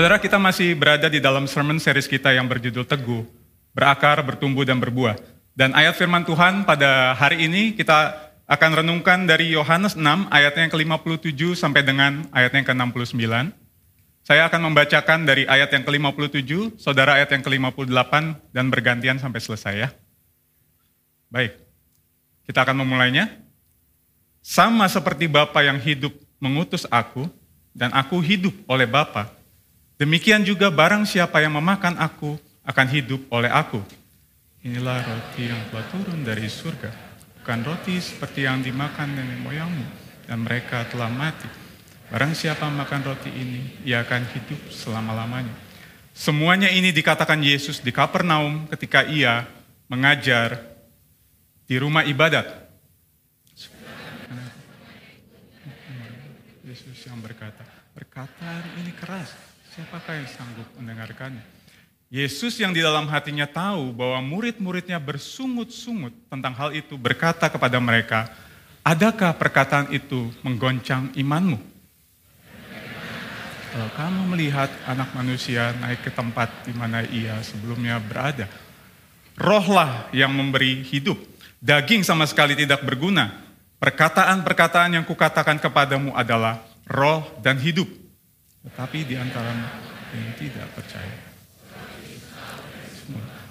Saudara, kita masih berada di dalam sermon series kita yang berjudul Teguh, Berakar, Bertumbuh, dan Berbuah. Dan ayat firman Tuhan pada hari ini kita akan renungkan dari Yohanes 6 ayatnya yang ke-57 sampai dengan ayatnya yang ke-69. Saya akan membacakan dari ayat yang ke-57, saudara ayat yang ke-58, dan bergantian sampai selesai ya. Baik, kita akan memulainya. Sama seperti Bapa yang hidup mengutus aku, dan aku hidup oleh Bapa. Demikian juga barang siapa yang memakan aku, akan hidup oleh aku. Inilah roti yang telah turun dari surga, bukan roti seperti yang dimakan nenek moyangmu, dan mereka telah mati. Barang siapa makan roti ini, ia akan hidup selama-lamanya. Semuanya ini dikatakan Yesus di Kapernaum ketika ia mengajar di rumah ibadat. Yesus yang berkata ini keras, siapakah yang sanggup mendengarkannya? Yesus yang di dalam hatinya tahu bahwa murid-muridnya bersungut-sungut tentang hal itu berkata kepada mereka, adakah perkataan itu menggoncang imanmu? Kalau kamu melihat anak manusia naik ke tempat di mana ia sebelumnya berada, rohlah yang memberi hidup. Daging sama sekali tidak berguna. Perkataan-perkataan yang kukatakan kepadamu adalah roh dan hidup. Tetapi di antaramu yang tidak percaya.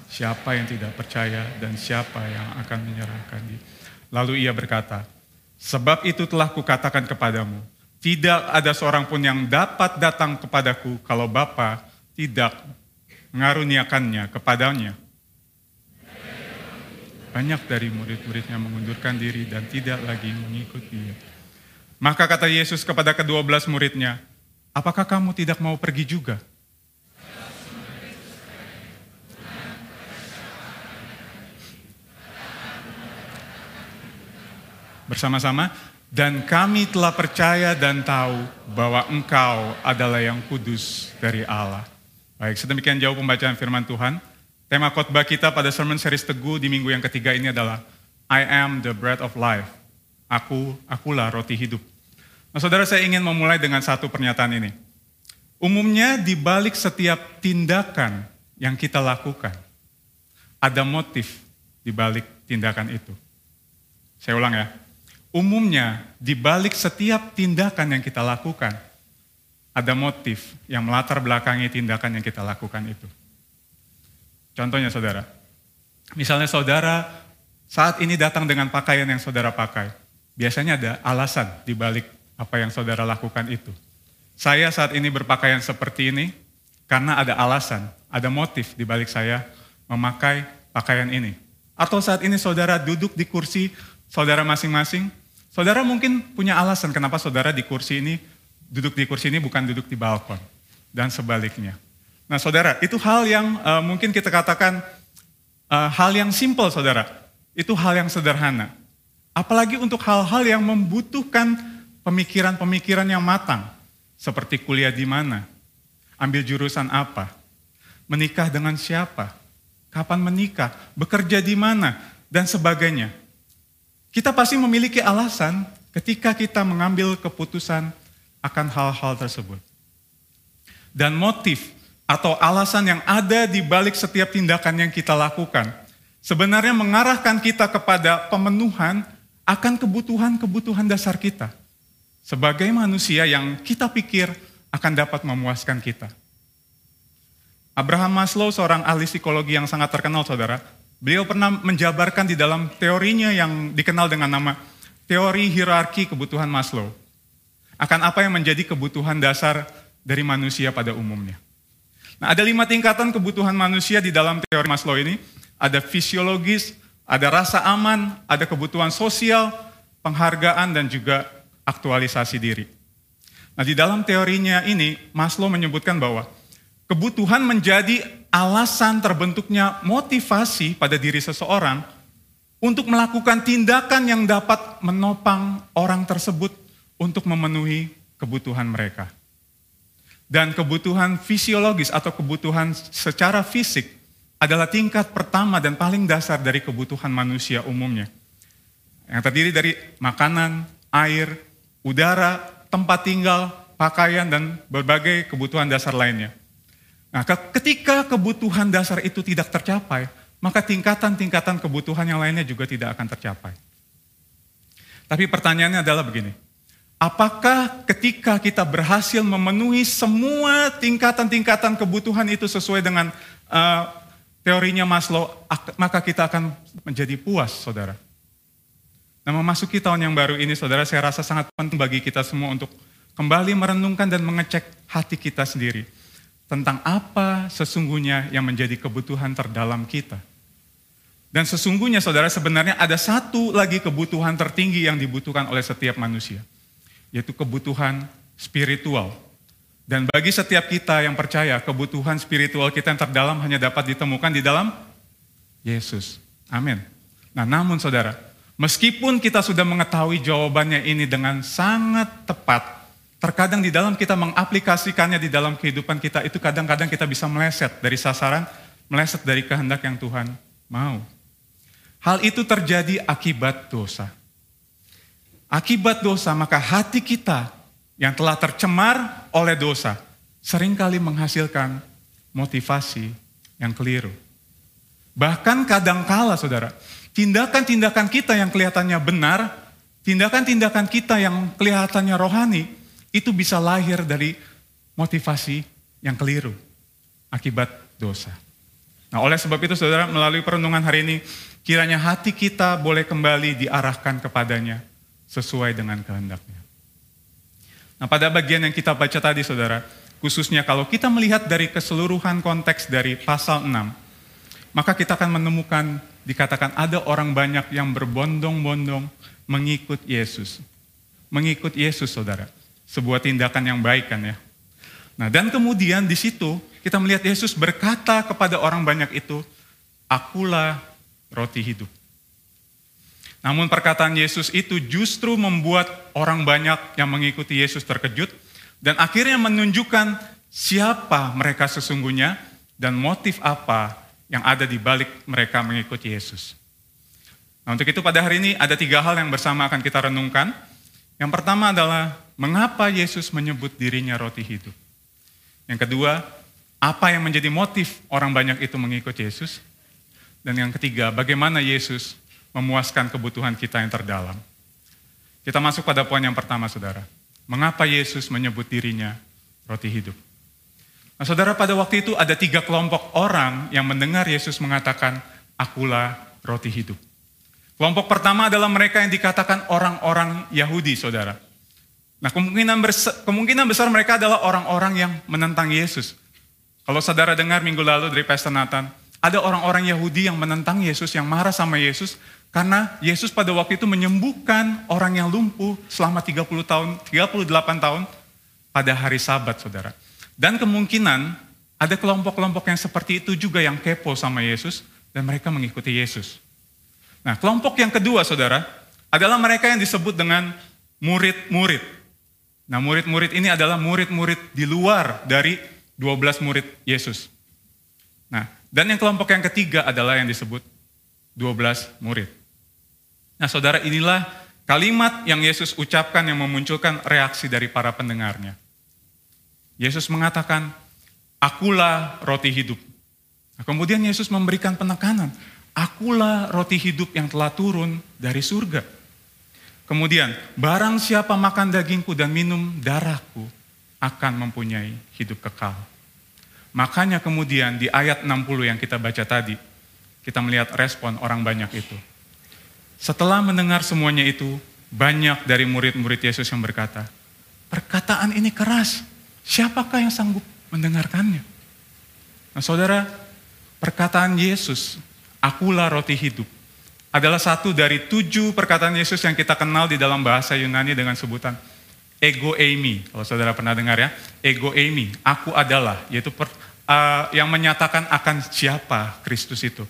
Siapa yang tidak percaya dan siapa yang akan menyerahkan dia? Lalu ia berkata, sebab itu telah kukatakan kepadamu, tidak ada seorang pun yang dapat datang kepadaku kalau Bapa tidak mengaruniakannya kepadanya. Banyak dari murid-muridnya mengundurkan diri dan tidak lagi mengikuti dia. Maka kata Yesus kepada ke-12 muridnya, apakah kamu tidak mau pergi juga? Bersama-sama, dan kami telah percaya dan tahu bahwa engkau adalah yang kudus dari Allah. Baik, sedemikian jauh pembacaan firman Tuhan. Tema khotbah kita pada sermon series Teguh di minggu yang ketiga ini adalah I am the bread of life. Akulah roti hidup. Nah, saudara, saya ingin memulai dengan satu pernyataan ini. Umumnya di balik setiap tindakan yang kita lakukan, ada motif di balik tindakan itu. Saya ulang ya. Umumnya di balik setiap tindakan yang kita lakukan, ada motif yang melatar belakangi tindakan yang kita lakukan itu. Contohnya saudara, misalnya saudara saat ini datang dengan pakaian yang saudara pakai. Biasanya ada alasan di balik apa yang saudara lakukan itu. Saya saat ini berpakaian seperti ini karena ada alasan, ada motif di balik saya memakai pakaian ini. Atau saat ini saudara duduk di kursi saudara masing-masing. Saudara mungkin punya alasan kenapa saudara duduk di kursi ini bukan duduk di balkon dan sebaliknya. Nah saudara, itu hal yang mungkin kita katakan hal yang simple saudara. Itu hal yang sederhana. Apalagi untuk hal-hal yang membutuhkan pemikiran-pemikiran yang matang. Seperti kuliah di mana, ambil jurusan apa, menikah dengan siapa, kapan menikah, bekerja di mana, dan sebagainya. Kita pasti memiliki alasan ketika kita mengambil keputusan akan hal-hal tersebut. Dan motif atau alasan yang ada di balik setiap tindakan yang kita lakukan, sebenarnya mengarahkan kita kepada pemenuhan akan kebutuhan-kebutuhan dasar kita. Sebagai manusia yang kita pikir akan dapat memuaskan kita. Abraham Maslow, seorang ahli psikologi yang sangat terkenal saudara, beliau pernah menjabarkan di dalam teorinya yang dikenal dengan nama teori hierarki kebutuhan Maslow. Akan apa yang menjadi kebutuhan dasar dari manusia pada umumnya. Nah, ada 5 tingkatan kebutuhan manusia di dalam teori Maslow ini. Ada fisiologis, ada rasa aman, ada kebutuhan sosial, penghargaan, dan juga aktualisasi diri. Nah, di dalam teorinya ini, Maslow menyebutkan bahwa kebutuhan menjadi alasan terbentuknya motivasi pada diri seseorang untuk melakukan tindakan yang dapat menopang orang tersebut untuk memenuhi kebutuhan mereka. Dan kebutuhan fisiologis atau kebutuhan secara fisik adalah tingkat pertama dan paling dasar dari kebutuhan manusia umumnya. Yang terdiri dari makanan, air, udara, tempat tinggal, pakaian, dan berbagai kebutuhan dasar lainnya. Nah, ketika kebutuhan dasar itu tidak tercapai, maka tingkatan-tingkatan kebutuhan yang lainnya juga tidak akan tercapai. Tapi pertanyaannya adalah begini, apakah ketika kita berhasil memenuhi semua tingkatan-tingkatan kebutuhan itu sesuai dengan teorinya Maslow, maka kita akan menjadi puas, saudara? Nah, memasuki tahun yang baru ini, saudara, saya rasa sangat penting bagi kita semua untuk kembali merenungkan dan mengecek hati kita sendiri tentang apa sesungguhnya yang menjadi kebutuhan terdalam kita. Dan sesungguhnya, saudara, sebenarnya ada satu lagi kebutuhan tertinggi yang dibutuhkan oleh setiap manusia, yaitu kebutuhan spiritual. Dan bagi setiap kita yang percaya, kebutuhan spiritual kita yang terdalam hanya dapat ditemukan di dalam Yesus. Amin. Nah, namun saudara, meskipun kita sudah mengetahui jawabannya ini dengan sangat tepat, terkadang di dalam kita mengaplikasikannya di dalam kehidupan kita, itu kadang-kadang kita bisa meleset dari sasaran, meleset dari kehendak yang Tuhan mau. Hal itu terjadi akibat dosa. Akibat dosa, maka hati kita yang telah tercemar oleh dosa seringkali menghasilkan motivasi yang keliru. Bahkan kadangkala, saudara, tindakan-tindakan kita yang kelihatannya benar, tindakan-tindakan kita yang kelihatannya rohani, itu bisa lahir dari motivasi yang keliru akibat dosa. Nah, oleh sebab itu, saudara, melalui perenungan hari ini, kiranya hati kita boleh kembali diarahkan kepadanya sesuai dengan kehendaknya. Nah, pada bagian yang kita baca tadi, saudara, khususnya kalau kita melihat dari keseluruhan konteks dari pasal 6, maka kita akan menemukan dikatakan ada orang banyak yang berbondong-bondong mengikut Yesus. Mengikut Yesus, saudara. Sebuah tindakan yang baik, kan ya. Nah, dan kemudian di situ kita melihat Yesus berkata kepada orang banyak itu, "Akulah roti hidup." Namun perkataan Yesus itu justru membuat orang banyak yang mengikuti Yesus terkejut dan akhirnya menunjukkan siapa mereka sesungguhnya dan motif apa yang ada di balik mereka mengikuti Yesus. Nah, untuk itu pada hari ini ada 3 hal yang bersama akan kita renungkan. Yang pertama adalah mengapa Yesus menyebut dirinya roti hidup? Yang kedua, apa yang menjadi motif orang banyak itu mengikut Yesus? Dan yang ketiga, bagaimana Yesus memuaskan kebutuhan kita yang terdalam? Kita masuk pada poin yang pertama, saudara. Mengapa Yesus menyebut dirinya roti hidup? Nah, saudara, pada waktu itu ada 3 kelompok orang yang mendengar Yesus mengatakan, "Akulah roti hidup." Kelompok pertama adalah mereka yang dikatakan orang-orang Yahudi, saudara. Nah, kemungkinan besar mereka adalah orang-orang yang menentang Yesus. Kalau saudara dengar minggu lalu dari Pastor Nathan, ada orang-orang Yahudi yang menentang Yesus, yang marah sama Yesus, karena Yesus pada waktu itu menyembuhkan orang yang lumpuh selama 38 tahun pada hari Sabat, saudara. Dan kemungkinan ada kelompok-kelompok yang seperti itu juga yang kepo sama Yesus, dan mereka mengikuti Yesus. Nah, kelompok yang kedua, saudara, adalah mereka yang disebut dengan murid-murid. Nah, murid-murid ini adalah murid-murid di luar dari 12 murid Yesus. Nah, dan yang kelompok yang ketiga adalah yang disebut 12 murid. Nah, saudara, inilah kalimat yang Yesus ucapkan yang memunculkan reaksi dari para pendengarnya. Yesus mengatakan, "Akulah roti hidup." Nah, kemudian Yesus memberikan penekanan, "Akulah roti hidup yang telah turun dari surga." Kemudian, barang siapa makan dagingku dan minum darahku akan mempunyai hidup kekal. Makanya kemudian di ayat 60 yang kita baca tadi, kita melihat respon orang banyak itu. Setelah mendengar semuanya itu, banyak dari murid-murid Yesus yang berkata, "Perkataan ini keras, siapakah yang sanggup mendengarkannya?" Nah, saudara, perkataan Yesus, "Akulah roti hidup," adalah satu dari 7 perkataan Yesus yang kita kenal di dalam bahasa Yunani dengan sebutan ego eimi. Kalau saudara pernah dengar ya, ego eimi, aku adalah, yaitu yang menyatakan akan siapa Kristus itu.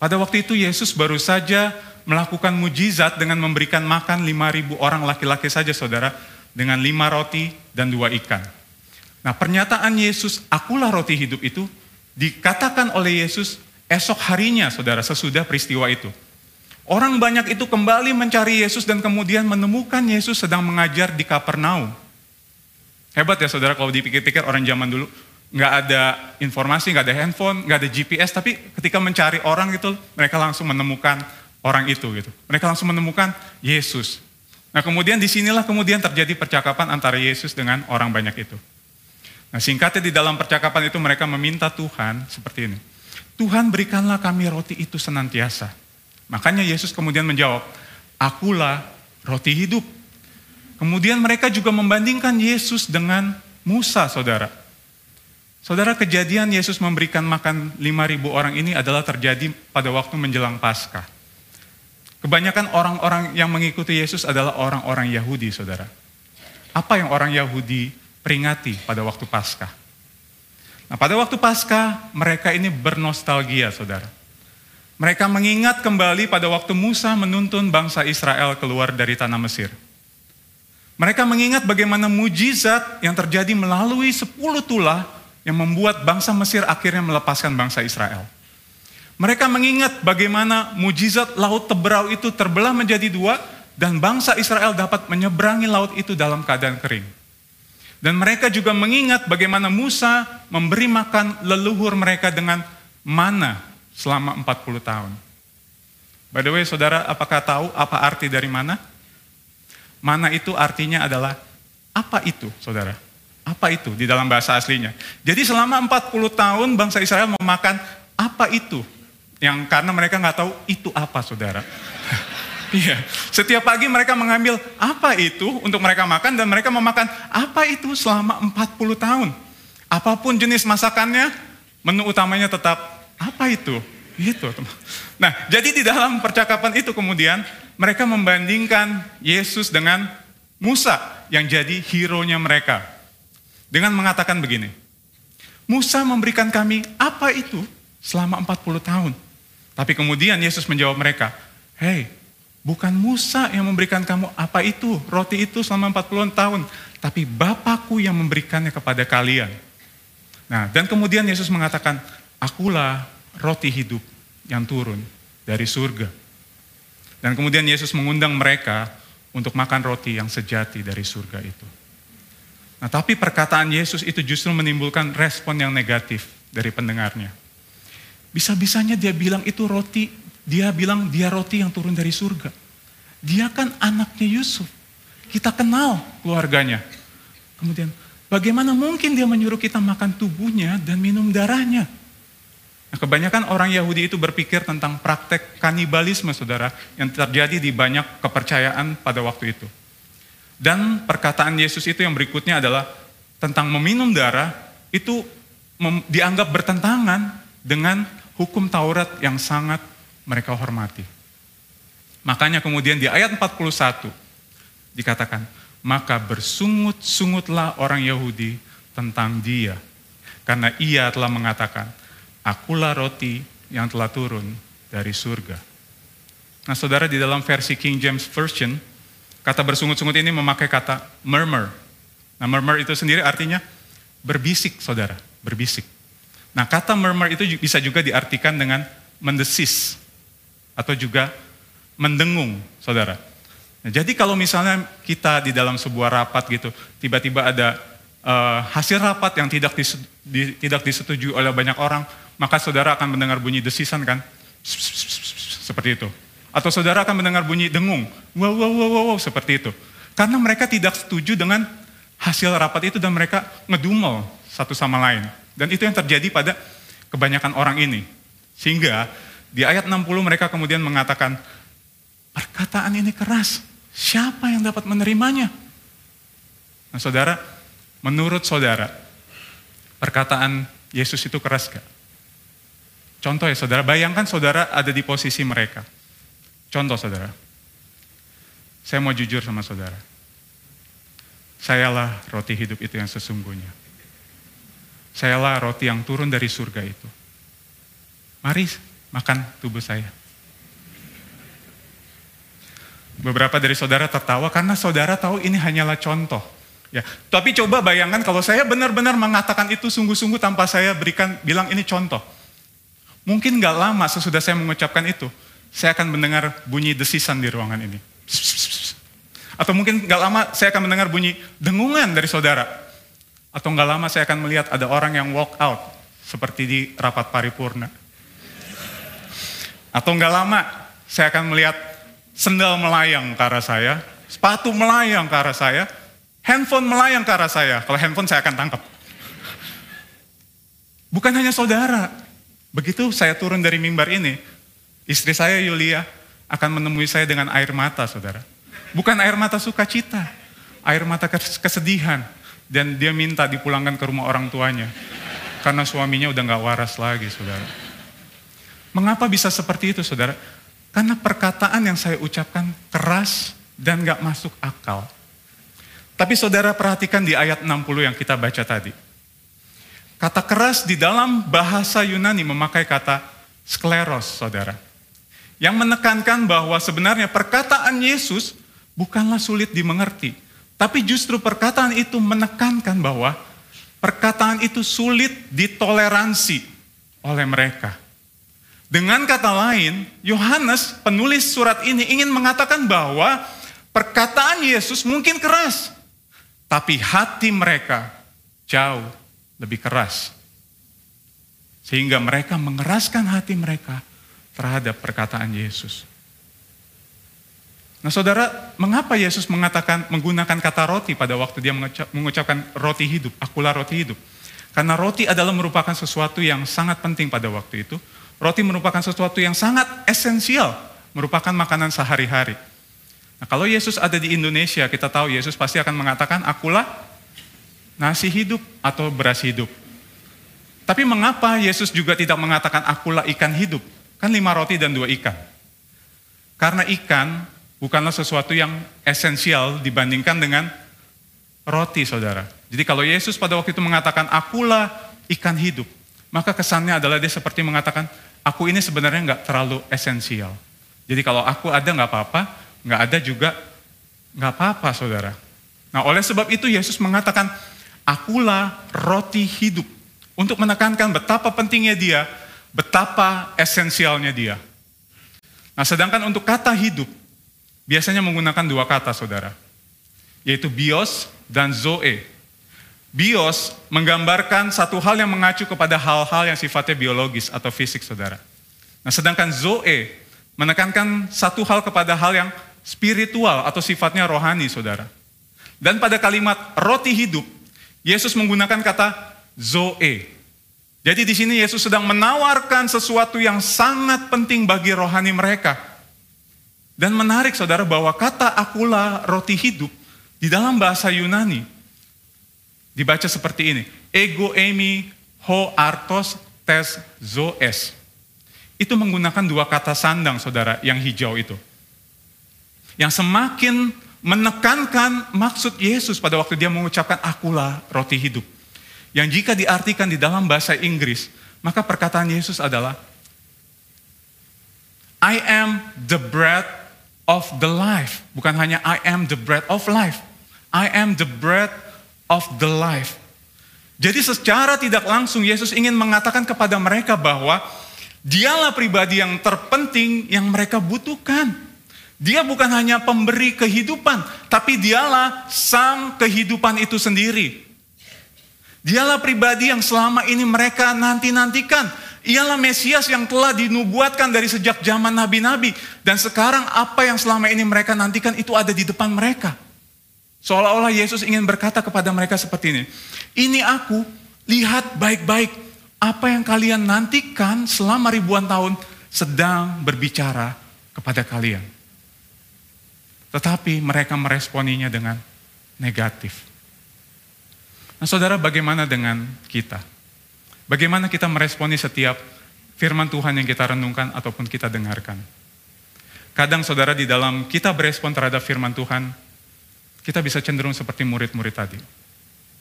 Pada waktu itu Yesus baru saja melakukan mujizat dengan memberikan makan 5.000 orang laki-laki saja, saudara, dengan 5 roti dan 2 ikan. Nah, pernyataan Yesus, "Akulah roti hidup" itu dikatakan oleh Yesus esok harinya, saudara, sesudah peristiwa itu. Orang banyak itu kembali mencari Yesus dan kemudian menemukan Yesus sedang mengajar di Kapernaum. Hebat ya saudara kalau dipikir-pikir orang zaman dulu. Nggak ada informasi, nggak ada handphone, nggak ada GPS, tapi ketika mencari orang gitu, mereka langsung menemukan orang itu gitu. Mereka langsung menemukan Yesus. Nah kemudian disinilah kemudian terjadi percakapan antara Yesus dengan orang banyak itu. Nah singkatnya di dalam percakapan itu mereka meminta Tuhan seperti ini. Tuhan berikanlah kami roti itu senantiasa. Makanya Yesus kemudian menjawab, akulah roti hidup. Kemudian mereka juga membandingkan Yesus dengan Musa saudara. Saudara, kejadian Yesus memberikan makan 5.000 orang ini adalah terjadi pada waktu menjelang Paskah. Kebanyakan orang-orang yang mengikuti Yesus adalah orang-orang Yahudi, saudara. Apa yang orang Yahudi peringati pada waktu Paskah? Nah, pada waktu Paskah mereka ini bernostalgia, saudara. Mereka mengingat kembali pada waktu Musa menuntun bangsa Israel keluar dari tanah Mesir. Mereka mengingat bagaimana mujizat yang terjadi melalui 10 tulah yang membuat bangsa Mesir akhirnya melepaskan bangsa Israel. Mereka mengingat bagaimana mujizat laut Teberau itu terbelah menjadi dua dan bangsa Israel dapat menyeberangi laut itu dalam keadaan kering. Dan mereka juga mengingat bagaimana Musa memberi makan leluhur mereka dengan manna selama 40 tahun. By the way, saudara, apakah tahu apa arti dari manna? Manna itu artinya adalah apa itu, saudara? Apa itu di dalam bahasa aslinya. Jadi selama 40 tahun bangsa Israel memakan apa itu. Yang karena mereka nggak tahu itu apa, saudara. Iya. Setiap pagi mereka mengambil apa itu untuk mereka makan dan mereka memakan apa itu selama 40 tahun. Apapun jenis masakannya, menu utamanya tetap apa itu. Gitu, teman. Nah, jadi di dalam percakapan itu kemudian mereka membandingkan Yesus dengan Musa yang jadi hero-nya mereka. Dengan mengatakan begini, Musa memberikan kami apa itu selama 40 tahun. Tapi kemudian Yesus menjawab mereka, hei, bukan Musa yang memberikan kamu apa itu, roti itu selama 40 tahun. Tapi Bapakku yang memberikannya kepada kalian. Nah, dan kemudian Yesus mengatakan, akulah roti hidup yang turun dari surga. Dan kemudian Yesus mengundang mereka untuk makan roti yang sejati dari surga itu. Nah, tapi perkataan Yesus itu justru menimbulkan respon yang negatif dari pendengarnya. Bisa-bisanya dia bilang itu roti, dia bilang dia roti yang turun dari surga. Dia kan anaknya Yusuf, kita kenal keluarganya. Kemudian, bagaimana mungkin dia menyuruh kita makan tubuhnya dan minum darahnya? Nah, kebanyakan orang Yahudi itu berpikir tentang praktek kanibalisme, saudara, yang terjadi di banyak kepercayaan pada waktu itu. Dan perkataan Yesus itu yang berikutnya adalah tentang meminum darah itu dianggap bertentangan dengan hukum Taurat yang sangat mereka hormati. Makanya kemudian di ayat 41 dikatakan, maka bersungut-sungutlah orang Yahudi tentang dia. Karena ia telah mengatakan, akulah roti yang telah turun dari surga. Nah saudara, di dalam versi King James Version, kata bersungut-sungut ini memakai kata murmur. Nah, murmur itu sendiri artinya berbisik, saudara, berbisik. Nah, kata murmur itu bisa juga diartikan dengan mendesis atau juga mendengung, saudara. Nah, jadi kalau misalnya kita di dalam sebuah rapat gitu, tiba-tiba ada hasil rapat yang tidak disetujui oleh banyak orang, maka saudara akan mendengar bunyi desisan kan, seperti itu. Atau saudara akan mendengar bunyi dengung, wow, wow, wow, wow, seperti itu. Karena mereka tidak setuju dengan hasil rapat itu dan mereka ngedumel satu sama lain. Dan itu yang terjadi pada kebanyakan orang ini. Sehingga di ayat 60 mereka kemudian mengatakan, perkataan ini keras, siapa yang dapat menerimanya? Nah saudara, menurut saudara, perkataan Yesus itu keras gak? Contoh ya saudara, bayangkan saudara ada di posisi mereka. Contoh saudara, saya mau jujur sama saudara. Sayalah roti hidup itu yang sesungguhnya. Sayalah roti yang turun dari surga itu. Mari makan tubuh saya. Beberapa dari saudara tertawa karena saudara tahu ini hanyalah contoh. Ya, tapi coba bayangkan kalau saya benar-benar mengatakan itu sungguh-sungguh tanpa saya bilang ini contoh. Mungkin gak lama sesudah saya mengucapkan itu, saya akan mendengar bunyi desisan di ruangan ini. Atau mungkin gak lama saya akan mendengar bunyi dengungan dari saudara. Atau nggak lama saya akan melihat ada orang yang walk out seperti di rapat paripurna. Atau nggak lama saya akan melihat sendal melayang ke arah saya, sepatu melayang ke arah saya, handphone melayang ke arah saya. Kalau handphone saya akan tangkap. Bukan hanya saudara. Begitu saya turun dari mimbar ini, istri saya Yulia akan menemui saya dengan air mata, saudara. Bukan air mata sukacita, air mata kesedihan. Dan dia minta dipulangkan ke rumah orang tuanya. Karena suaminya udah gak waras lagi, saudara. Mengapa bisa seperti itu, saudara? Karena perkataan yang saya ucapkan keras dan gak masuk akal. Tapi saudara perhatikan di ayat 60 yang kita baca tadi. Kata keras di dalam bahasa Yunani memakai kata skleros, saudara. Yang menekankan bahwa sebenarnya perkataan Yesus bukanlah sulit dimengerti. Tapi justru perkataan itu menekankan bahwa perkataan itu sulit ditoleransi oleh mereka. Dengan kata lain, Yohanes penulis surat ini ingin mengatakan bahwa perkataan Yesus mungkin keras. Tapi hati mereka jauh lebih keras. Sehingga mereka mengeraskan hati mereka terhadap perkataan Yesus. Nah saudara, mengapa Yesus menggunakan kata roti pada waktu dia mengucapkan roti hidup, akulah roti hidup? Karena roti adalah merupakan sesuatu yang sangat penting pada waktu itu. Roti merupakan sesuatu yang sangat esensial, merupakan makanan sehari-hari. Nah kalau Yesus ada di Indonesia, kita tahu Yesus pasti akan mengatakan akulah nasi hidup atau beras hidup. Tapi mengapa Yesus juga tidak mengatakan akulah ikan hidup? Kan 5 roti dan 2 ikan. Karena ikan bukanlah sesuatu yang esensial dibandingkan dengan roti, saudara. Jadi kalau Yesus pada waktu itu mengatakan akulah ikan hidup, maka kesannya adalah dia seperti mengatakan aku ini sebenarnya nggak terlalu esensial. Jadi kalau aku ada nggak apa-apa, nggak ada juga nggak apa-apa, saudara. Nah oleh sebab itu Yesus mengatakan akulah roti hidup. Untuk menekankan betapa pentingnya dia, betapa esensialnya dia. Nah sedangkan untuk kata hidup, biasanya menggunakan 2 kata, saudara. Yaitu bios dan zoe. Bios menggambarkan satu hal yang mengacu kepada hal-hal yang sifatnya biologis atau fisik, saudara. Nah sedangkan zoe menekankan satu hal kepada hal yang spiritual atau sifatnya rohani, saudara. Dan pada kalimat roti hidup, Yesus menggunakan kata zoe. Jadi di sini Yesus sedang menawarkan sesuatu yang sangat penting bagi rohani mereka. Dan menarik saudara bahwa kata akulah roti hidup di dalam bahasa Yunani dibaca seperti ini. Ego eimi ho artos tes zoes. Itu menggunakan 2 kata sandang saudara yang hijau itu. Yang semakin menekankan maksud Yesus pada waktu dia mengucapkan akulah roti hidup. Yang jika diartikan di dalam bahasa Inggris, maka perkataan Yesus adalah I am the bread of the life. Bukan hanya I am the bread of life. I am the bread of the life. Jadi secara tidak langsung Yesus ingin mengatakan kepada mereka bahwa dialah pribadi yang terpenting yang mereka butuhkan. Dia bukan hanya pemberi kehidupan, tapi dialah sang kehidupan itu sendiri. Dialah pribadi yang selama ini mereka nanti-nantikan. Ialah Mesias yang telah dinubuatkan dari sejak zaman nabi-nabi. Dan sekarang apa yang selama ini mereka nantikan itu ada di depan mereka. Seolah-olah Yesus ingin berkata kepada mereka seperti ini. Ini aku, lihat baik-baik. Apa yang kalian nantikan selama ribuan tahun sedang berbicara kepada kalian. Tetapi mereka meresponinya dengan negatif. Nah saudara, bagaimana dengan kita? Bagaimana kita meresponi setiap firman Tuhan yang kita renungkan ataupun kita dengarkan? Kadang saudara, di dalam kita berespon terhadap firman Tuhan, kita bisa cenderung seperti murid-murid tadi.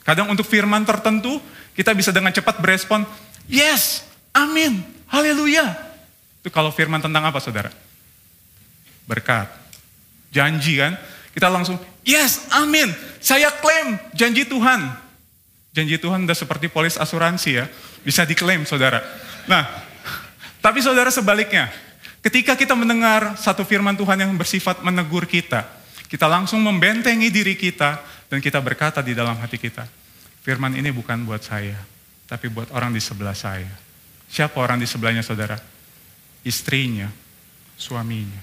Kadang untuk firman tertentu, kita bisa dengan cepat berespon, yes, amin, haleluya. Itu kalau firman tentang apa saudara? Berkat. Janji kan, kita langsung, yes, amin, saya klaim janji Tuhan. Janji Tuhan udah seperti polis asuransi ya, bisa diklaim saudara. Nah, tapi saudara sebaliknya, ketika kita mendengar satu firman Tuhan yang bersifat menegur kita langsung membentengi diri kita, dan kita berkata di dalam hati kita, Firman ini bukan buat saya, tapi buat orang di sebelah saya. Siapa orang di sebelahnya, saudara? Istrinya, suaminya.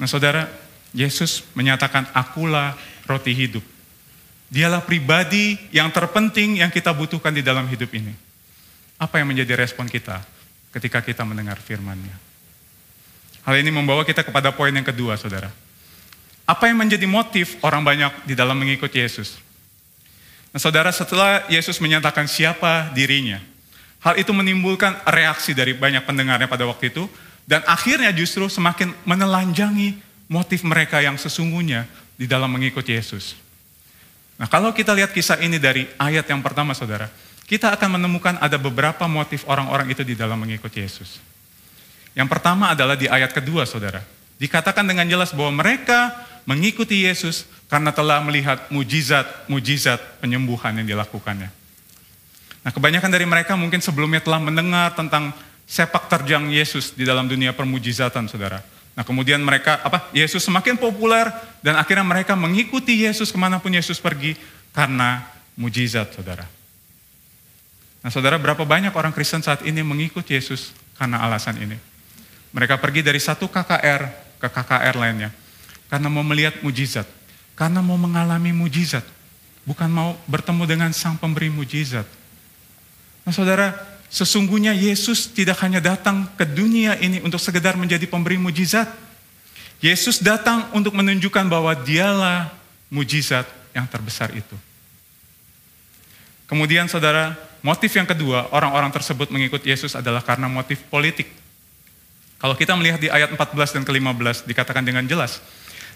Nah, saudara, Yesus menyatakan, akulah roti hidup. Dialah pribadi yang terpenting yang kita butuhkan di dalam hidup ini. Apa yang menjadi respon kita ketika kita mendengar firman-Nya? Hal ini membawa kita kepada poin yang kedua, saudara. Apa yang menjadi motif orang banyak di dalam mengikuti Yesus? Nah, saudara, setelah Yesus menyatakan siapa dirinya, hal itu menimbulkan reaksi dari banyak pendengarnya pada waktu itu, dan akhirnya justru semakin menelanjangi motif mereka yang sesungguhnya di dalam mengikuti Yesus. Nah, kalau kita lihat kisah ini dari ayat yang pertama, saudara, kita akan menemukan ada beberapa motif orang-orang itu di dalam mengikuti Yesus. Yang pertama adalah di ayat kedua, saudara. Dikatakan dengan jelas bahwa mereka mengikuti Yesus karena telah melihat mujizat-mujizat penyembuhan yang dilakukannya. Nah, kebanyakan dari mereka mungkin sebelumnya telah mendengar tentang sepak terjang Yesus di dalam dunia permujizatan, saudara. Nah, kemudian mereka, Yesus semakin populer dan akhirnya mereka mengikuti Yesus kemanapun Yesus pergi karena mujizat, saudara. Nah, saudara, berapa banyak orang Kristen saat ini mengikuti Yesus karena alasan ini? Mereka pergi dari satu KKR ke KKR lainnya karena mau melihat mujizat. Karena mau mengalami mujizat, bukan mau bertemu dengan sang pemberi mujizat. Nah, saudara, sesungguhnya Yesus tidak hanya datang ke dunia ini untuk sekedar menjadi pemberi mujizat. Yesus datang untuk menunjukkan bahwa dialah mujizat yang terbesar itu. Kemudian, saudara, motif yang kedua, orang-orang tersebut mengikuti Yesus adalah karena motif politik. Kalau kita melihat di ayat 14 dan ke-15, dikatakan dengan jelas,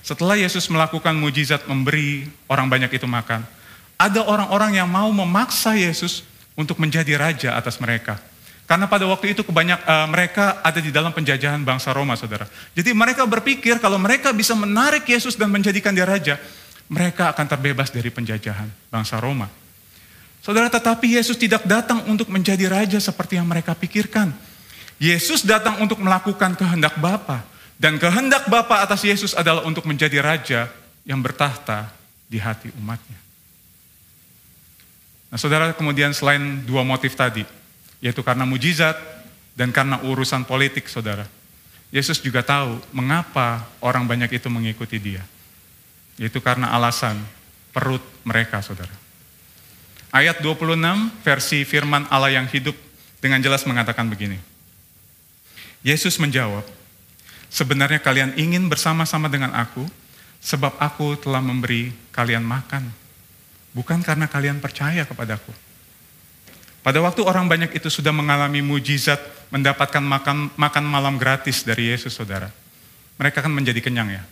setelah Yesus melakukan mujizat memberi orang banyak itu makan, ada orang-orang yang mau memaksa Yesus untuk menjadi raja atas mereka. Karena pada waktu itu mereka ada di dalam penjajahan bangsa Roma, saudara. Jadi mereka berpikir kalau mereka bisa menarik Yesus dan menjadikan dia raja, mereka akan terbebas dari penjajahan bangsa Roma. Saudara, tetapi Yesus tidak datang untuk menjadi raja seperti yang mereka pikirkan. Yesus datang untuk melakukan kehendak Bapa. Dan kehendak Bapa atas Yesus adalah untuk menjadi raja yang bertahta di hati umatnya. Nah, saudara, kemudian selain dua motif tadi, yaitu karena mujizat dan karena urusan politik, saudara, Yesus juga tahu mengapa orang banyak itu mengikuti dia. Yaitu karena alasan perut mereka, saudara. Ayat 26 versi firman Allah yang hidup dengan jelas mengatakan begini. Yesus menjawab, sebenarnya kalian ingin bersama-sama dengan aku, sebab aku telah memberi kalian makan, bukan karena kalian percaya kepadaku. Pada waktu orang banyak itu sudah mengalami mujizat, mendapatkan makan malam gratis dari Yesus, saudara. Mereka kan menjadi kenyang ya.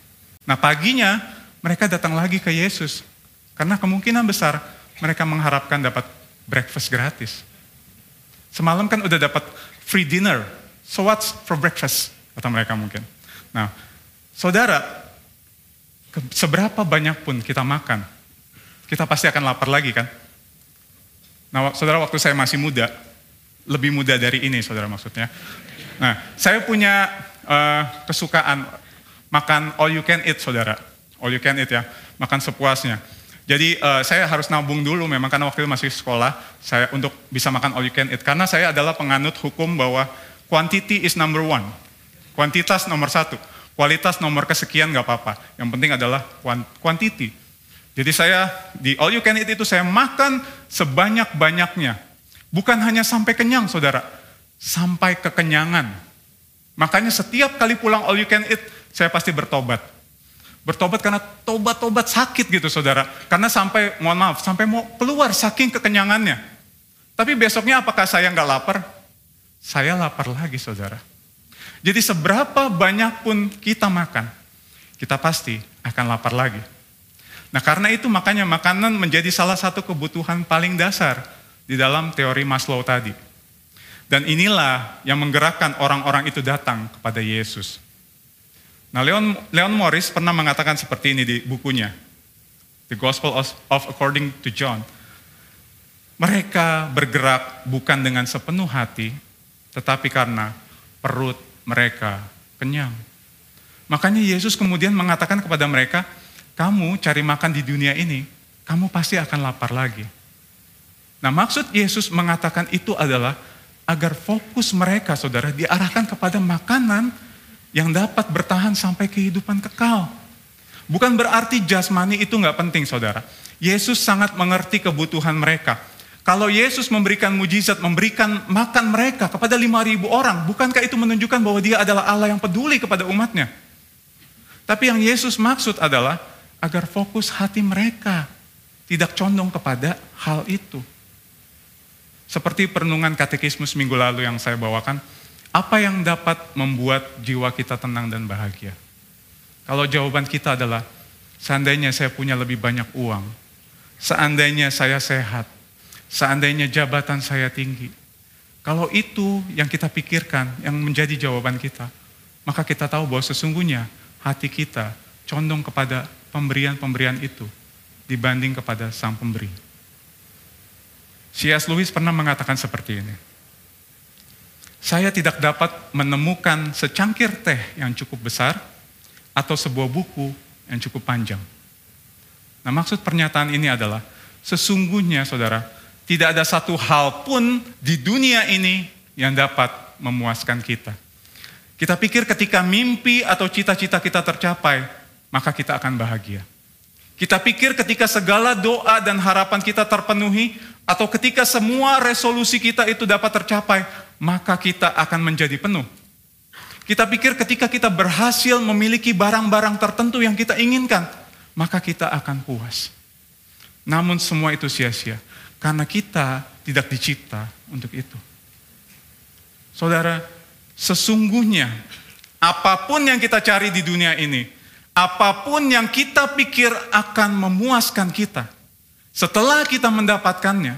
Nah, paginya mereka datang lagi ke Yesus, karena kemungkinan besar mereka mengharapkan dapat breakfast gratis. Semalam kan udah dapat free dinner, so what's for breakfast? Atau mereka mungkin. Nah, saudara, seberapa banyak pun kita makan, kita pasti akan lapar lagi kan? Nah, saudara, waktu saya masih muda, lebih muda dari ini, saudara, maksudnya. Nah, saya punya kesukaan makan all you can eat, saudara. All you can eat ya, makan sepuasnya. Jadi saya harus nabung dulu memang karena waktu itu masih sekolah, saya untuk bisa makan all you can eat. Karena saya adalah penganut hukum bahwa quantity is number one. Kuantitas nomor satu, kualitas nomor kesekian gak apa-apa. Yang penting adalah quantity. Jadi saya di all you can eat itu saya makan sebanyak-banyaknya. Bukan hanya sampai kenyang, saudara. Sampai kekenyangan. Makanya setiap kali pulang all you can eat, saya pasti bertobat. Bertobat karena tobat-tobat sakit gitu, saudara. Karena sampai, mohon maaf, sampai mau keluar saking kekenyangannya. Tapi besoknya apakah saya gak lapar? Saya lapar lagi, saudara. Jadi seberapa banyak pun kita makan, kita pasti akan lapar lagi. Nah, karena itu makanya makanan menjadi salah satu kebutuhan paling dasar di dalam teori Maslow tadi. Dan inilah yang menggerakkan orang-orang itu datang kepada Yesus. Nah, Leon Morris pernah mengatakan seperti ini di bukunya, The Gospel of According to John. Mereka bergerak bukan dengan sepenuh hati, tetapi karena perut mereka kenyang. Makanya Yesus kemudian mengatakan kepada mereka, kamu cari makan di dunia ini kamu pasti akan lapar lagi. Nah, maksud Yesus mengatakan itu adalah agar fokus mereka, saudara, diarahkan kepada makanan yang dapat bertahan sampai kehidupan kekal. Bukan berarti jasmani itu nggak penting, saudara. Yesus sangat mengerti kebutuhan mereka. Kalau Yesus memberikan mujizat, memberikan makan mereka kepada 5.000 orang, bukankah itu menunjukkan bahwa dia adalah Allah yang peduli kepada umatnya? Tapi yang Yesus maksud adalah agar fokus hati mereka tidak condong kepada hal itu. Seperti perenungan katekismus minggu lalu yang saya bawakan, apa yang dapat membuat jiwa kita tenang dan bahagia? Kalau jawaban kita adalah, seandainya saya punya lebih banyak uang, seandainya saya sehat, seandainya jabatan saya tinggi. Kalau itu yang kita pikirkan, yang menjadi jawaban kita, maka kita tahu bahwa sesungguhnya hati kita condong kepada pemberian-pemberian itu dibanding kepada sang pemberi. C.S. Lewis pernah mengatakan seperti ini. Saya tidak dapat menemukan secangkir teh yang cukup besar atau sebuah buku yang cukup panjang. Nah, maksud pernyataan ini adalah sesungguhnya, saudara, tidak ada satu hal pun di dunia ini yang dapat memuaskan kita. Kita pikir ketika mimpi atau cita-cita kita tercapai, maka kita akan bahagia. Kita pikir ketika segala doa dan harapan kita terpenuhi, atau ketika semua resolusi kita itu dapat tercapai, maka kita akan menjadi penuh. Kita pikir ketika kita berhasil memiliki barang-barang tertentu yang kita inginkan, maka kita akan puas. Namun semua itu sia-sia, karena kita tidak dicipta untuk itu. Saudara, sesungguhnya apapun yang kita cari di dunia ini, apapun yang kita pikir akan memuaskan kita, setelah kita mendapatkannya,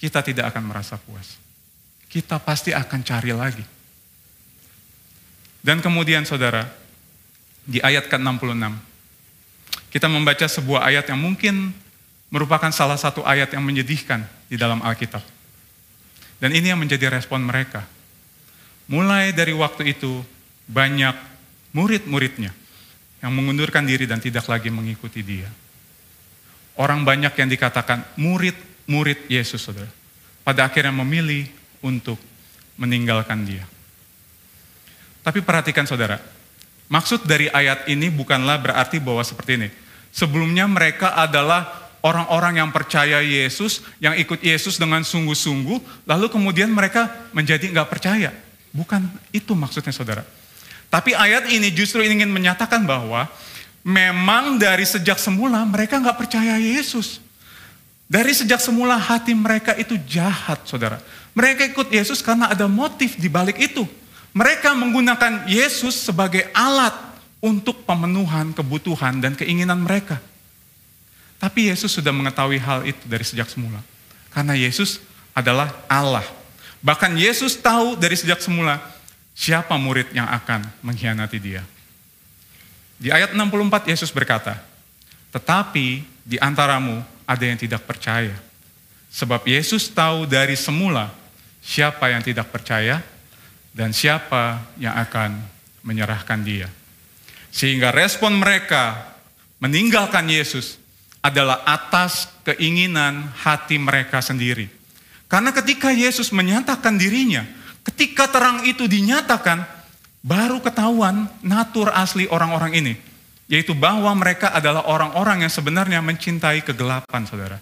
kita tidak akan merasa puas. Kita pasti akan cari lagi. Dan kemudian, saudara, di ayat ke-66, kita membaca sebuah ayat yang mungkin merupakan salah satu ayat yang menyedihkan di dalam Alkitab. Dan ini yang menjadi respon mereka. Mulai dari waktu itu, banyak murid-muridnya yang mengundurkan diri dan tidak lagi mengikuti dia. Orang banyak yang dikatakan murid-murid Yesus, saudara, pada akhirnya memilih untuk meninggalkan dia. Tapi perhatikan, saudara, maksud dari ayat ini bukanlah berarti bahwa seperti ini. Sebelumnya mereka adalah orang-orang yang percaya Yesus, yang ikut Yesus dengan sungguh-sungguh, lalu kemudian mereka menjadi nggak percaya. Bukan itu maksudnya, saudara. Tapi ayat ini justru ingin menyatakan bahwa memang dari sejak semula mereka nggak percaya Yesus. Dari sejak semula hati mereka itu jahat, saudara. Mereka ikut Yesus karena ada motif di balik itu. Mereka menggunakan Yesus sebagai alat untuk pemenuhan kebutuhan dan keinginan mereka. Tapi Yesus sudah mengetahui hal itu dari sejak semula. Karena Yesus adalah Allah. Bahkan Yesus tahu dari sejak semula siapa murid yang akan mengkhianati dia. Di ayat 64 Yesus berkata, "Tetapi di antaramu ada yang tidak percaya. Sebab Yesus tahu dari semula siapa yang tidak percaya dan siapa yang akan menyerahkan dia." Sehingga respon mereka meninggalkan Yesus adalah atas keinginan hati mereka sendiri. Karena ketika Yesus menyatakan dirinya, ketika terang itu dinyatakan, baru ketahuan natur asli orang-orang ini, yaitu bahwa mereka adalah orang-orang yang sebenarnya mencintai kegelapan, saudara.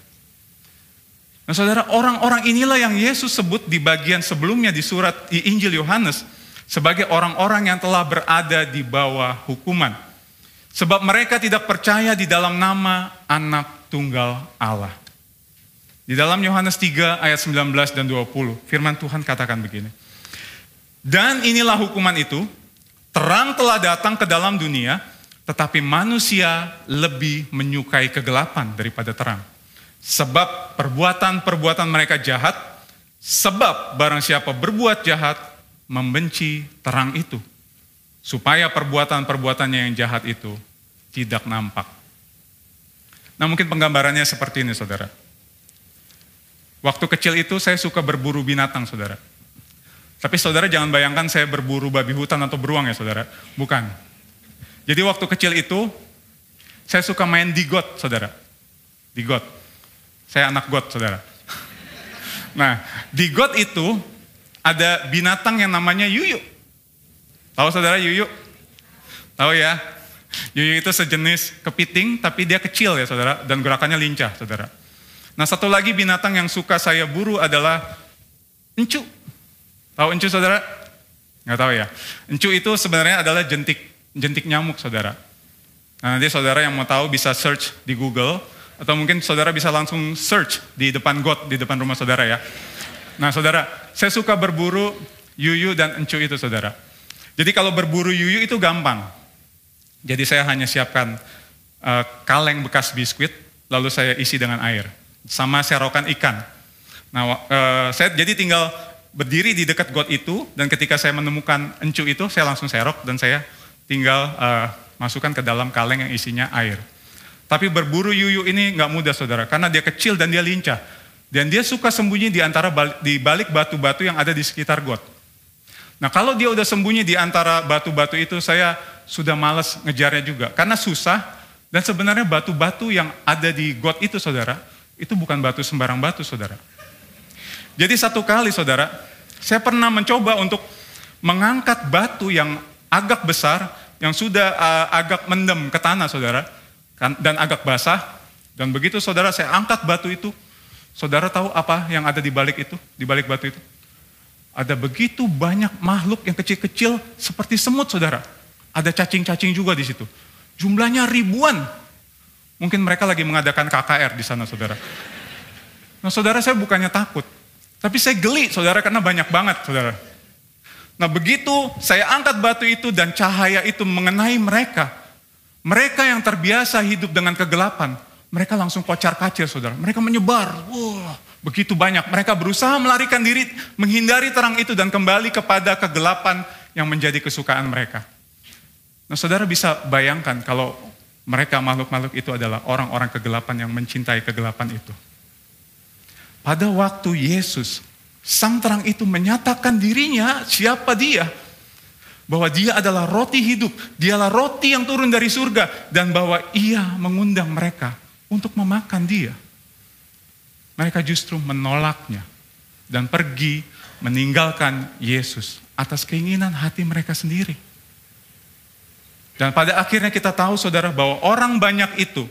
Nah, saudara, orang-orang inilah yang Yesus sebut di bagian sebelumnya di surat di Injil Yohanes sebagai orang-orang yang telah berada di bawah hukuman. Sebab mereka tidak percaya di dalam nama Anak Tunggal Allah. Di dalam Yohanes 3 ayat 19 dan 20, firman Tuhan katakan begini. Dan inilah hukuman itu, terang telah datang ke dalam dunia, tetapi manusia lebih menyukai kegelapan daripada terang. Sebab perbuatan-perbuatan mereka jahat, sebab barang siapa berbuat jahat, membenci terang itu. Supaya perbuatan-perbuatannya yang jahat itu tidak nampak. Nah, mungkin penggambarannya seperti ini, saudara. Waktu kecil itu saya suka berburu binatang, saudara. Tapi saudara jangan bayangkan saya berburu babi hutan atau beruang ya, saudara. Bukan. Jadi waktu kecil itu saya suka main digot, saudara. Di God. Saya anak God, saudara. Nah, di God itu ada binatang yang namanya yuyu. Tahu saudara yuyu? Tahu ya? Yuyu itu sejenis kepiting, tapi dia kecil ya saudara, dan gerakannya lincah saudara. Nah, satu lagi binatang yang suka saya buru adalah encu. Tahu encu saudara? Nggak tahu ya? Encu itu sebenarnya adalah jentik nyamuk saudara. Nah, nanti saudara yang mau tahu bisa search di Google, atau mungkin saudara bisa langsung search di depan got, di depan rumah saudara ya. Nah saudara, saya suka berburu yuyu dan encu itu saudara. Jadi kalau berburu yuyu itu gampang. Jadi saya hanya siapkan kaleng bekas biskuit, lalu saya isi dengan air. Sama serokan ikan. Nah saya jadi tinggal berdiri di dekat got itu, dan ketika saya menemukan encu itu, saya langsung serok dan saya tinggal masukkan ke dalam kaleng yang isinya air. Tapi berburu yuyu ini nggak mudah saudara, karena dia kecil dan dia lincah. Dan dia suka sembunyi di balik batu-batu yang ada di sekitar got. Nah kalau dia udah sembunyi di antara batu-batu itu, saya sudah malas ngejarnya juga. Karena susah, dan sebenarnya batu-batu yang ada di got itu saudara, itu bukan batu sembarang batu saudara. Jadi satu kali saudara, saya pernah mencoba untuk mengangkat batu yang agak besar, yang sudah agak mendem ke tanah saudara, dan agak basah, dan begitu saudara saya angkat batu itu, saudara tahu apa yang ada di balik itu, di balik batu itu? Ada begitu banyak makhluk yang kecil-kecil seperti semut saudara, ada cacing-cacing juga di situ, jumlahnya ribuan, mungkin mereka lagi mengadakan KKR di sana saudara. Nah saudara, saya bukannya takut, tapi saya geli saudara, karena banyak banget saudara. Nah begitu saya angkat batu itu dan cahaya itu mengenai mereka, mereka yang terbiasa hidup dengan kegelapan, mereka langsung kocar-kacir saudara. Mereka menyebar, begitu banyak. Mereka berusaha melarikan diri, menghindari terang itu dan kembali kepada kegelapan yang menjadi kesukaan mereka. Nah saudara bisa bayangkan kalau mereka, makhluk-makhluk itu adalah orang-orang kegelapan yang mencintai kegelapan itu. Pada waktu Yesus, sang terang itu menyatakan dirinya, siapa dia? Bahwa dia adalah roti hidup, dialah roti yang turun dari surga, dan bahwa ia mengundang mereka untuk memakan dia. Mereka justru menolaknya, dan pergi meninggalkan Yesus atas keinginan hati mereka sendiri. Dan pada akhirnya kita tahu saudara, bahwa orang banyak itu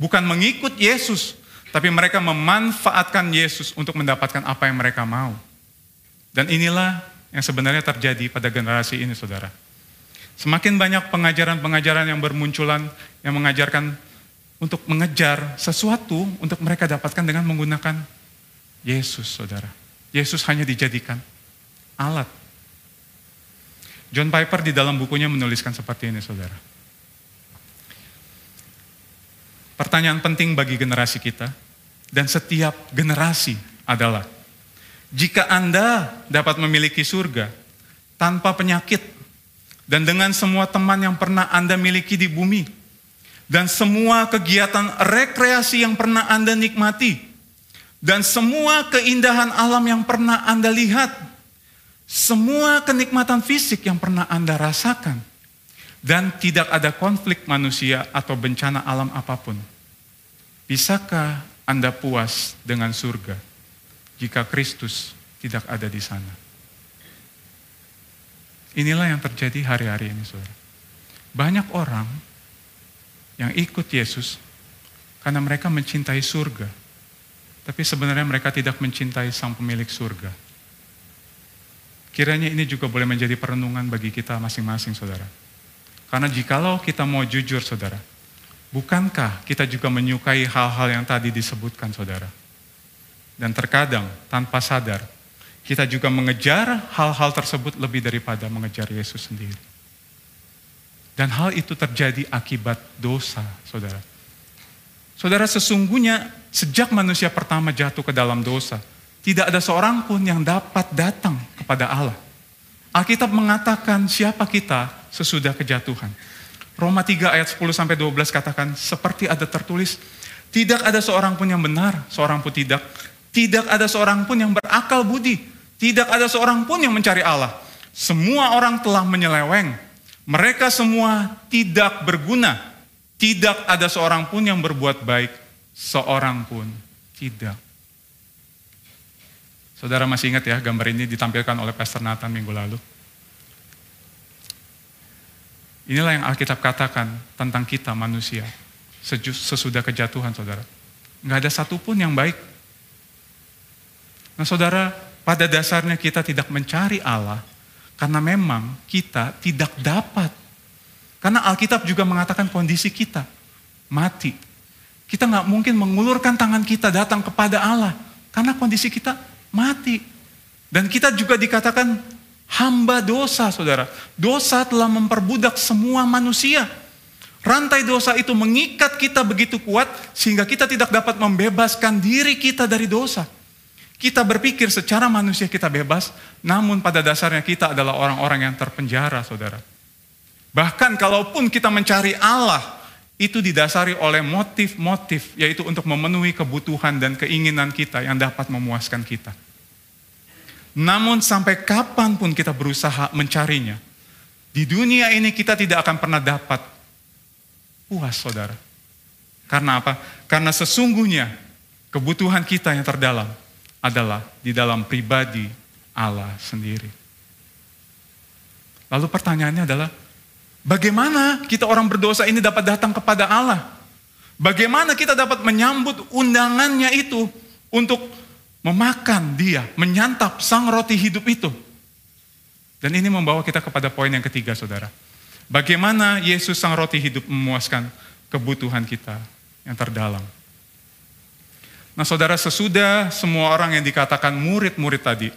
bukan mengikut Yesus, tapi mereka memanfaatkan Yesus untuk mendapatkan apa yang mereka mau. Dan inilah yang sebenarnya terjadi pada generasi ini saudara. Semakin banyak pengajaran-pengajaran yang bermunculan, yang mengajarkan untuk mengejar sesuatu, untuk mereka dapatkan dengan menggunakan Yesus saudara. Yesus hanya dijadikan alat. John Piper di dalam bukunya menuliskan seperti ini saudara. Pertanyaan penting bagi generasi kita, dan setiap generasi adalah, jika Anda dapat memiliki surga tanpa penyakit dan dengan semua teman yang pernah Anda miliki di bumi dan semua kegiatan rekreasi yang pernah Anda nikmati dan semua keindahan alam yang pernah Anda lihat, semua kenikmatan fisik yang pernah Anda rasakan, dan tidak ada konflik manusia atau bencana alam apapun, bisakah Anda puas dengan surga jika Kristus tidak ada di sana? Inilah yang terjadi hari-hari ini saudara. Banyak orang yang ikut Yesus karena mereka mencintai surga, tapi sebenarnya mereka tidak mencintai sang pemilik surga. Kiranya ini juga boleh menjadi perenungan bagi kita masing-masing saudara. Karena jikalau kita mau jujur saudara, bukankah kita juga menyukai hal-hal yang tadi disebutkan saudara? Dan terkadang tanpa sadar, kita juga mengejar hal-hal tersebut lebih daripada mengejar Yesus sendiri. Dan hal itu terjadi akibat dosa, saudara. Saudara, sesungguhnya sejak manusia pertama jatuh ke dalam dosa, tidak ada seorang pun yang dapat datang kepada Allah. Alkitab mengatakan siapa kita sesudah kejatuhan. Roma 3 ayat 10-12 katakan, seperti ada tertulis, tidak ada seorang pun yang benar, seorang pun tidak. Tidak ada seorang pun yang berakal budi. Tidak ada seorang pun yang mencari Allah. Semua orang telah menyeleweng. Mereka semua tidak berguna. Tidak ada seorang pun yang berbuat baik. seorang pun tidak. Saudara masih ingat ya, gambar ini ditampilkan oleh Pastor Nathan minggu lalu. Inilah yang Alkitab katakan tentang kita manusia sesudah kejatuhan, saudara. Nggak ada satupun yang baik. Nah saudara, pada dasarnya kita tidak mencari Allah karena memang kita tidak dapat. Karena Alkitab juga mengatakan kondisi kita mati. Kita nggak mungkin mengulurkan tangan kita datang kepada Allah karena kondisi kita mati. Dan kita juga dikatakan hamba dosa, saudara. Dosa telah memperbudak semua manusia. Rantai dosa itu mengikat kita begitu kuat sehingga kita tidak dapat membebaskan diri kita dari dosa. Kita berpikir secara manusia kita bebas, namun pada dasarnya kita adalah orang-orang yang terpenjara, saudara. Bahkan kalaupun kita mencari Allah, itu didasari oleh motif-motif, yaitu untuk memenuhi kebutuhan dan keinginan kita yang dapat memuaskan kita. Namun sampai kapanpun kita berusaha mencarinya, di dunia ini kita tidak akan pernah dapat puas, saudara. Karena apa? Karena sesungguhnya kebutuhan kita yang terdalam adalah di dalam pribadi Allah sendiri. Lalu pertanyaannya adalah, bagaimana kita orang berdosa ini dapat datang kepada Allah? Bagaimana kita dapat menyambut undangannya itu untuk memakan dia, menyantap sang roti hidup itu. Dan ini membawa kita kepada poin yang ketiga, saudara. Bagaimana Yesus sang roti hidup memuaskan kebutuhan kita yang terdalam. Nah saudara, sesudah semua orang yang dikatakan murid-murid tadi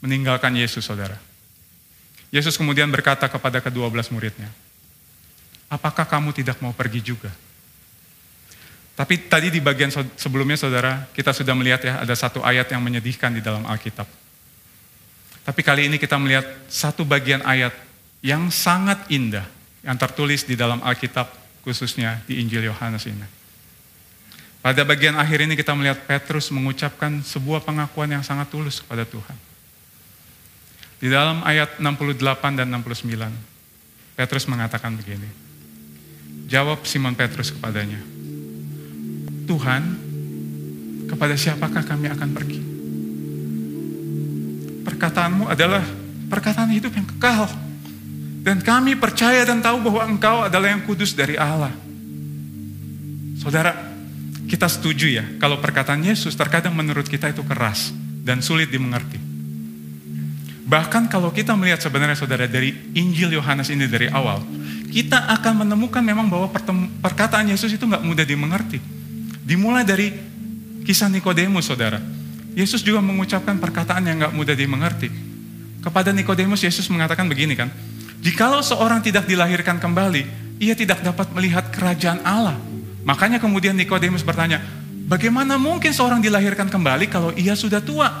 meninggalkan Yesus, saudara. Yesus kemudian berkata kepada kedua belas muridnya, apakah kamu tidak mau pergi juga? Tapi tadi di bagian sebelumnya, saudara, kita sudah melihat ya, ada satu ayat yang menyedihkan di dalam Alkitab. Tapi kali ini kita melihat satu bagian ayat yang sangat indah, yang tertulis di dalam Alkitab, khususnya di Injil Yohanes ini. Pada bagian akhir ini kita melihat Petrus mengucapkan sebuah pengakuan yang sangat tulus kepada Tuhan. Di dalam ayat 68 dan 69, Petrus mengatakan begini, jawab Simon Petrus kepadanya, Tuhan, kepada siapakah kami akan pergi? Perkataanmu adalah perkataan hidup yang kekal. Dan kami percaya dan tahu bahwa Engkau adalah yang kudus dari Allah. Saudara, kita setuju ya, kalau perkataan Yesus terkadang menurut kita itu keras dan sulit dimengerti. Bahkan kalau kita melihat sebenarnya, saudara, dari Injil Yohanes ini dari awal, kita akan menemukan memang bahwa perkataan Yesus itu nggak mudah dimengerti. Dimulai dari kisah Nikodemus, saudara. Yesus juga mengucapkan perkataan yang gak mudah dimengerti. Kepada Nikodemus, Yesus mengatakan begini kan, jikalau seorang tidak dilahirkan kembali, ia tidak dapat melihat kerajaan Allah. Makanya kemudian Nikodemus bertanya, bagaimana mungkin seorang dilahirkan kembali kalau ia sudah tua?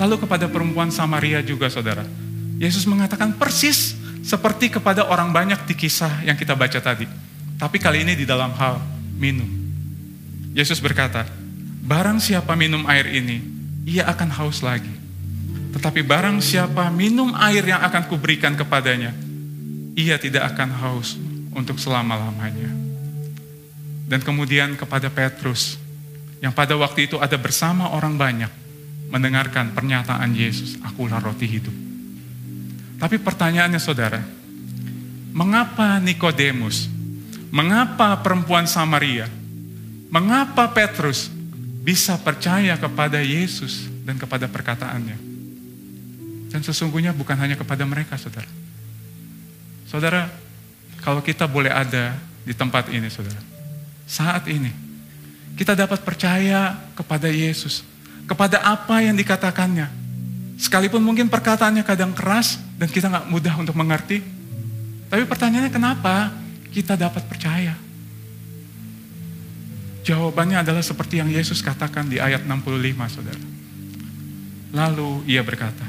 Lalu kepada perempuan Samaria juga, saudara. Yesus mengatakan persis seperti kepada orang banyak di kisah yang kita baca tadi. Tapi kali ini di dalam hal minum. Yesus berkata, barang siapa minum air ini, ia akan haus lagi. Tetapi barang siapa minum air yang akan kuberikan kepadanya, ia tidak akan haus untuk selama-lamanya. Dan kemudian kepada Petrus, yang pada waktu itu ada bersama orang banyak, mendengarkan pernyataan Yesus, akulah roti hidup. Tapi pertanyaannya, saudara, mengapa Nikodemus, mengapa perempuan Samaria, mengapa Petrus bisa percaya kepada Yesus dan kepada perkataannya? Dan sesungguhnya bukan hanya kepada mereka, saudara. Saudara, kalau kita boleh ada di tempat ini, saudara, saat ini, kita dapat percaya kepada Yesus, kepada apa yang dikatakannya. Sekalipun mungkin perkataannya kadang keras dan kita gak mudah untuk mengerti, tapi pertanyaannya kenapa kita dapat percaya? Jawabannya adalah seperti yang Yesus katakan di ayat 65, saudara. Lalu ia berkata,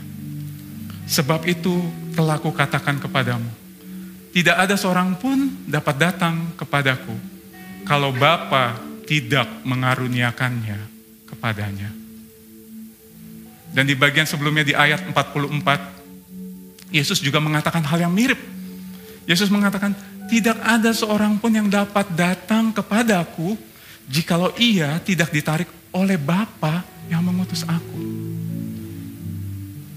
sebab itu telah kukatakan kepadamu, tidak ada seorang pun dapat datang kepadaku kalau Bapa tidak mengaruniakannya kepadanya. Dan di bagian sebelumnya di ayat 44, Yesus juga mengatakan hal yang mirip. Yesus mengatakan, tidak ada seorang pun yang dapat datang kepadaku jikalau ia tidak ditarik oleh Bapa yang mengutus aku.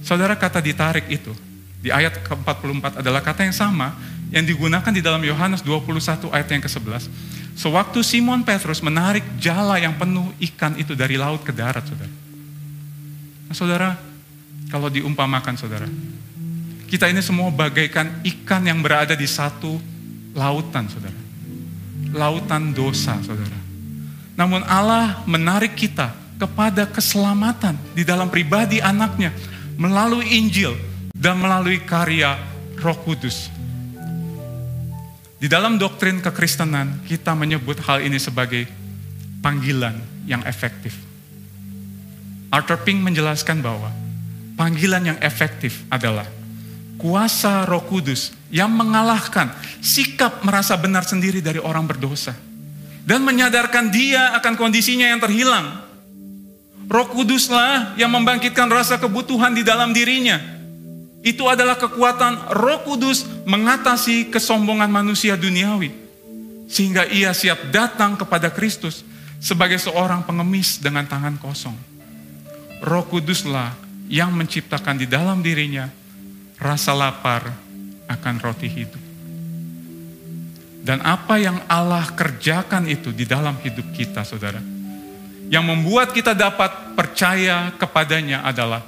Saudara, kata ditarik itu di ayat ke-44 adalah kata yang sama yang digunakan di dalam Yohanes 21 ayat yang ke-11. Sewaktu Simon Petrus menarik jala yang penuh ikan itu dari laut ke darat, saudara. Nah, saudara, kalau diumpamakan, saudara, kita ini semua bagaikan ikan yang berada di satu lautan, saudara. Lautan dosa, saudara. Namun Allah menarik kita kepada keselamatan di dalam pribadi anaknya melalui Injil dan melalui karya Roh Kudus. Di dalam doktrin kekristenan, kita menyebut hal ini sebagai panggilan yang efektif. Arthur Pink menjelaskan bahwa panggilan yang efektif adalah kuasa Roh Kudus yang mengalahkan sikap merasa benar sendiri dari orang berdosa dan menyadarkan dia akan kondisinya yang terhilang. Roh Kuduslah yang membangkitkan rasa kebutuhan di dalam dirinya. Itu adalah kekuatan Roh Kudus mengatasi kesombongan manusia duniawi, sehingga ia siap datang kepada Kristus sebagai seorang pengemis dengan tangan kosong. Roh Kuduslah yang menciptakan di dalam dirinya rasa lapar akan roti hidup. Dan apa yang Allah kerjakan itu di dalam hidup kita, saudara, yang membuat kita dapat percaya kepadanya adalah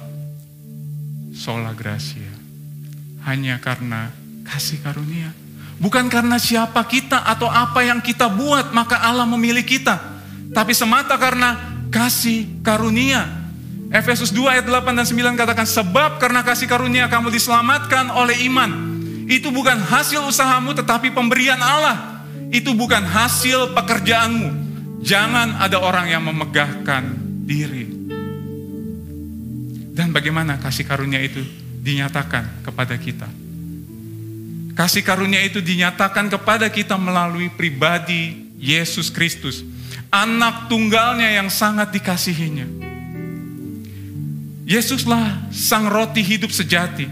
sola gratia. Hanya karena kasih karunia. Bukan karena siapa kita atau apa yang kita buat maka Allah memilih kita, tapi semata karena kasih karunia. Efesus 2 ayat 8 dan 9 katakan, sebab karena kasih karunia kamu diselamatkan oleh iman. Itu bukan hasil usahamu tetapi pemberian Allah. Itu bukan hasil pekerjaanmu. Jangan ada orang yang memegahkan diri. Dan bagaimana kasih karunia itu dinyatakan kepada kita? Kasih karunia itu dinyatakan kepada kita melalui pribadi Yesus Kristus, anak tunggalnya yang sangat dikasihinya. Yesuslah sang roti hidup sejati,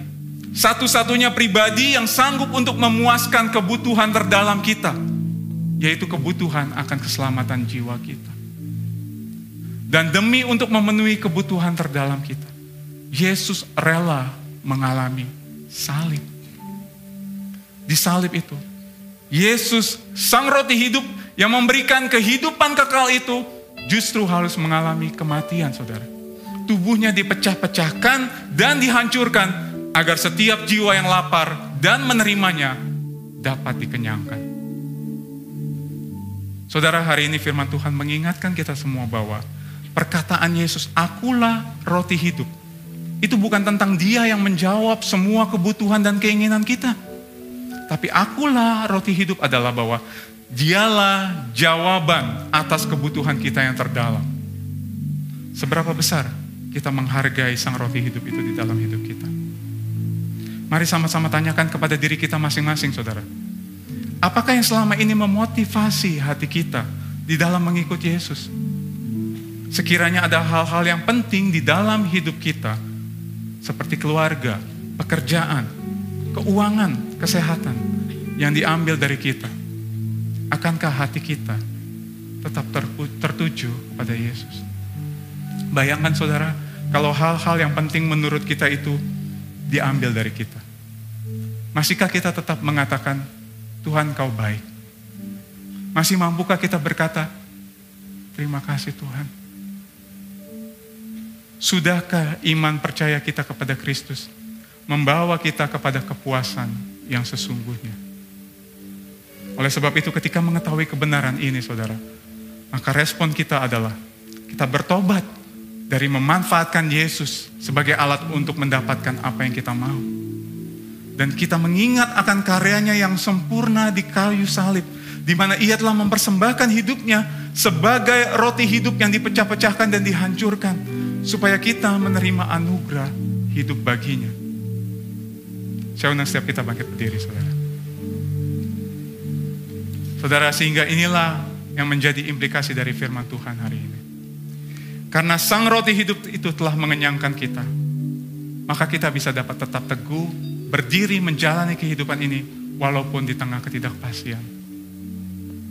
satu-satunya pribadi yang sanggup untuk memuaskan kebutuhan terdalam kita, yaitu kebutuhan akan keselamatan jiwa kita. Dan demi untuk memenuhi kebutuhan terdalam kita, Yesus rela mengalami salib. Di salib itu, Yesus sang roti hidup yang memberikan kehidupan kekal itu justru harus mengalami kematian, saudara. Tubuhnya dipecah-pecahkan dan dihancurkan agar setiap jiwa yang lapar dan menerimanya dapat dikenyangkan. Saudara, hari ini firman Tuhan mengingatkan kita semua bahwa perkataan Yesus, akulah roti hidup, itu bukan tentang dia yang menjawab semua kebutuhan dan keinginan kita. Tapi akulah roti hidup adalah bahwa dialah jawaban atas kebutuhan kita yang terdalam. Seberapa besar kita menghargai sang roti hidup itu di dalam hidup kita. Mari sama-sama tanyakan kepada diri kita masing-masing, saudara. Apakah yang selama ini memotivasi hati kita di dalam mengikuti Yesus? Sekiranya ada hal-hal yang penting di dalam hidup kita, seperti keluarga, pekerjaan, keuangan, kesehatan, yang diambil dari kita, akankah hati kita tetap tertuju pada Yesus? Bayangkan, saudara, kalau hal-hal yang penting menurut kita itu diambil dari kita. Masihkah kita tetap mengatakan, Tuhan kau baik? Masih mampukah kita berkata, terima kasih Tuhan? Sudahkah iman percaya kita kepada Kristus membawa kita kepada kepuasan yang sesungguhnya? Oleh sebab itu, ketika mengetahui kebenaran ini, saudara, maka respon kita adalah kita bertobat dari memanfaatkan Yesus sebagai alat untuk mendapatkan apa yang kita mau. Dan kita mengingat akan karyanya yang sempurna di kayu salib, di mana ia telah mempersembahkan hidupnya sebagai roti hidup yang dipecah-pecahkan dan dihancurkan, supaya kita menerima anugerah hidup baginya. Saya undang setiap kita bangkit berdiri, saudara. Saudara, sehingga inilah yang menjadi implikasi dari firman Tuhan hari ini. Karena sang roti hidup itu telah mengenyangkan kita, maka kita bisa dapat tetap teguh, berdiri menjalani kehidupan ini, walaupun di tengah ketidakpastian.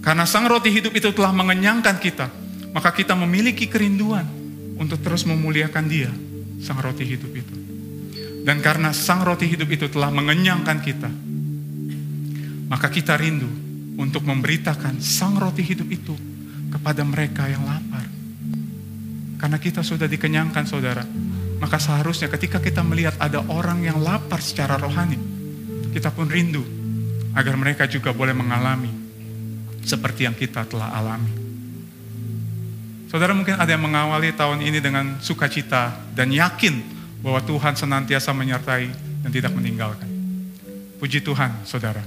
Karena sang roti hidup itu telah mengenyangkan kita, maka kita memiliki kerinduan untuk terus memuliakan Dia, sang roti hidup itu. Dan karena sang roti hidup itu telah mengenyangkan kita, maka kita rindu untuk memberitakan sang roti hidup itu kepada mereka yang lapar. Karena kita sudah dikenyangkan, saudara. Maka seharusnya ketika kita melihat ada orang yang lapar secara rohani, kita pun rindu agar mereka juga boleh mengalami seperti yang kita telah alami. Saudara, mungkin ada yang mengawali tahun ini dengan sukacita dan yakin bahwa Tuhan senantiasa menyertai dan tidak meninggalkan. Puji Tuhan, saudara.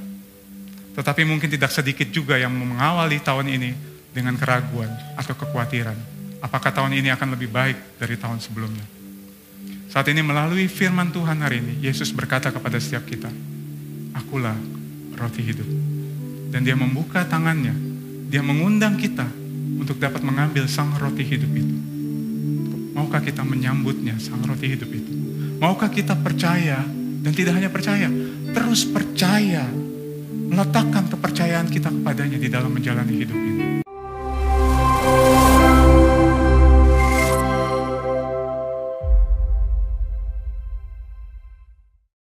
Tetapi mungkin tidak sedikit juga yang mengawali tahun ini dengan keraguan atau kekhawatiran. Apakah tahun ini akan lebih baik dari tahun sebelumnya? Saat ini melalui firman Tuhan hari ini, Yesus berkata kepada setiap kita, "Akulah roti hidup." Dan Dia membuka tangannya, Dia mengundang kita untuk dapat mengambil sang roti hidup itu. Maukah kita menyambutnya, sang roti hidup itu? Maukah kita percaya, dan tidak hanya percaya, terus percaya, meletakkan kepercayaan kita kepadanya di dalam menjalani hidup ini.